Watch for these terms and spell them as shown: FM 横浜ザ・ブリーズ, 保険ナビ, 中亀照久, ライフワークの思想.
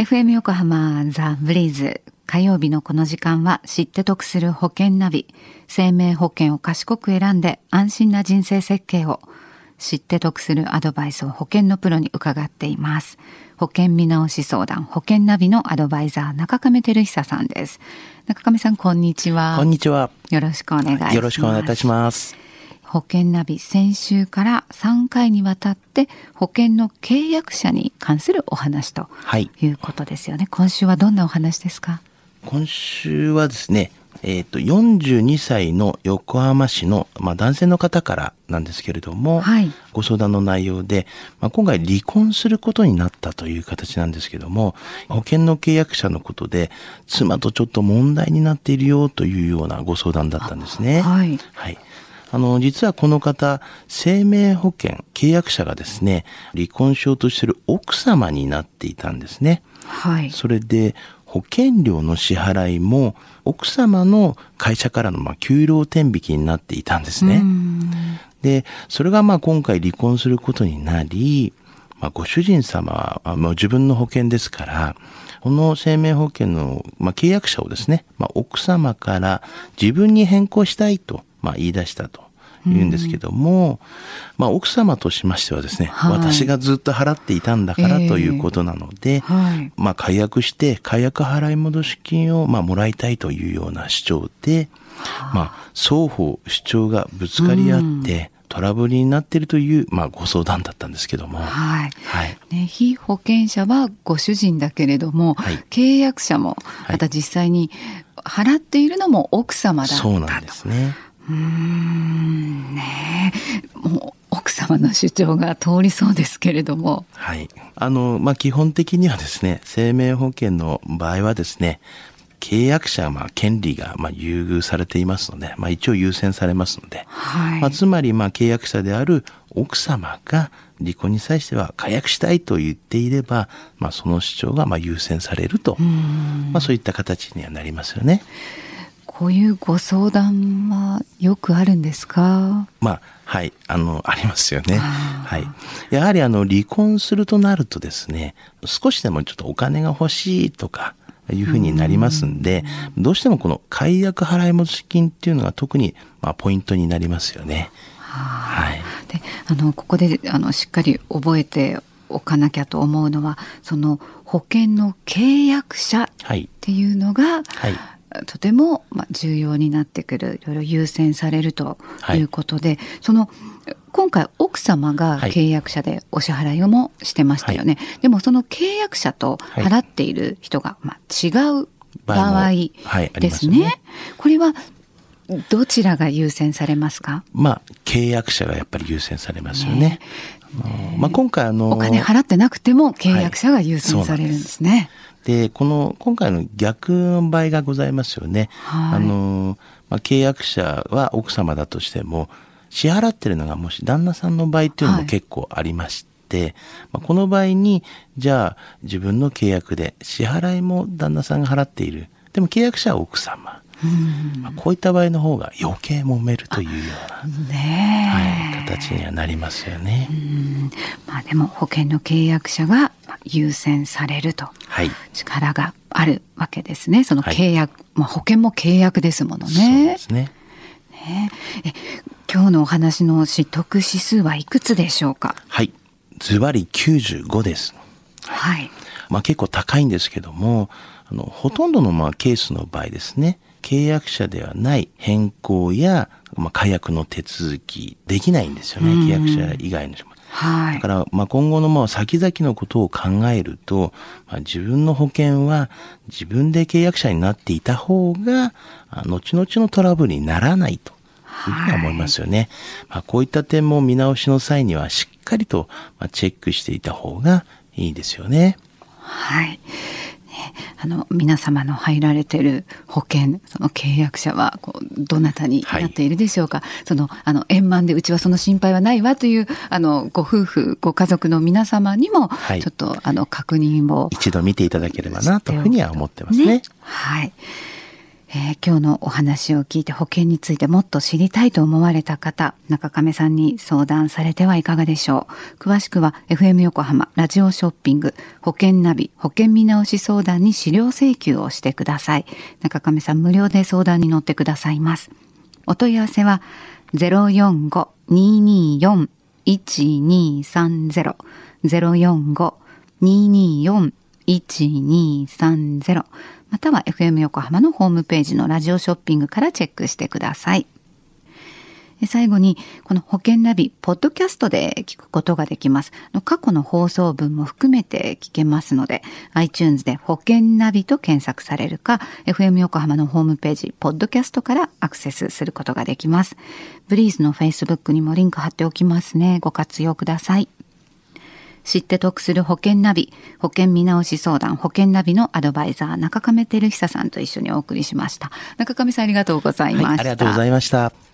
FM 横浜ザ・ブリーズ、火曜日のこの時間は知って得する保険ナビ。生命保険を賢く選んで安心な人生設計を。知って得するアドバイスを保険のプロに伺っています。保険見直し相談保険ナビのアドバイザー中亀照久さんです。中亀さん、こんにちは。こんにちは。よろしくお願いします。よろしくお願いいたします。保険ナビ、先週から3回にわたって保険の契約者に関するお話ということですよね。はい、今週はどんなお話ですか？今週はですね、42歳の横浜市の、男性の方からなんですけれども、はい、ご相談の内容で、今回離婚することになったという形なんですけども、保険の契約者のことで妻とちょっと問題になっているよというようなご相談だったんですね。はい、はい、実はこの方、生命保険契約者がですね、離婚しようとしている奥様になっていたんですね。はい。それで、保険料の支払いも奥様の会社からの給料天引きになっていたんですね。で、それが今回離婚することになり、ご主人様はもう自分の保険ですから、この生命保険の契約者をですね、奥様から自分に変更したいと言い出したと言うんですけども、奥様としましてはですね、はい、私がずっと払っていたんだからということなので、はい、解約して解約払い戻し金をもらいたいというような主張で、双方主張がぶつかり合って、トラブルになっているという、ご相談だったんですけども、はいはいね、被保険者はご主人だけれども、はい、契約者もまた実際に払っているのも奥様だったと、はい、そうなんですね。ねえ、もう奥様の主張が通りそうですけれども、はい、基本的にはですね、生命保険の場合はですね、契約者は権利が優遇されていますので、一応優先されますので、はい、つまり契約者である奥様が離婚に際しては解約したいと言っていれば、その主張が優先されると、そういった形にはなりますよね。こういうご相談はよくあるんですか？はい、ありますよね。はい。やはり離婚するとなるとですね、少しでもちょっとお金が欲しいとかいうふうになりますんで、どうしてもこの解約払い戻し金っていうのが特にポイントになりますよね。はい。で、ここでしっかり覚えておかなきゃと思うのは、その保険の契約者っていうのが、はい。はい、とても重要になってくる、いろいろ優先されるということで、はい、今回奥様が契約者でお支払いをもしてましたよね。はい、でもその契約者と払っている人が違う場合ですね。はい、これはどちらが優先されますか？契約者がやっぱり優先されますよね。今回お金払ってなくても契約者が優先されるんですね。はい、で今回の逆の場合がございますよね。はい、契約者は奥様だとしても、支払ってるのがもし旦那さんの場合っていうのも結構ありまして、はい、この場合にじゃあ自分の契約で支払いも旦那さんが払っている、でも契約者は奥様、こういった場合の方が余計揉めるというような、形にはなりますよね。でも保険の契約者が優先されると、はい、力があるわけですね。その契約、はい、保険も契約ですものね。そうですね。ねえ、今日のお話の知得指数はいくつでしょうか？はい、ズバリ95です。はい。結構高いんですけども、ほとんどのケースの場合ですね、契約者ではない変更や、解約の手続きできないんですよね。契約者以外の人も。はい、だから今後の先々のことを考えると、自分の保険は自分で契約者になっていた方が後々のトラブルにならないというふうに思いますよね。こういった点も見直しの際にはしっかりとチェックしていた方がいいですよね。はい。皆様の入られている保険、その契約者はどなたになっているでしょうか。はい、円満でうちはその心配はないわというご夫婦ご家族の皆様にも、はい、ちょっと確認を一度見ていただければなというふうには思ってますね。はい、今日のお話を聞いて保険についてもっと知りたいと思われた方、中亀さんに相談されてはいかがでしょう。詳しくは FM 横浜ラジオショッピング保険ナビ保険見直し相談に資料請求をしてください。中亀さん無料で相談に乗ってくださいます。お問い合わせは 045-224-1230 045-224-1230 または FM 横浜のホームページのラジオショッピングからチェックしてください。最後にこの保険ナビポッドキャストで聞くことができます。過去の放送分も含めて聞けますので iTunes で保険ナビと検索されるか FM 横浜のホームページポッドキャストからアクセスすることができます。ブリーズの Facebook にもリンク貼っておきますね。ご活用ください。知って得する保険ナビ保険見直し相談保険ナビのアドバイザー中亀照久さんと一緒にお送りしました。中亀さんありがとうございました。はい、ありがとうございました。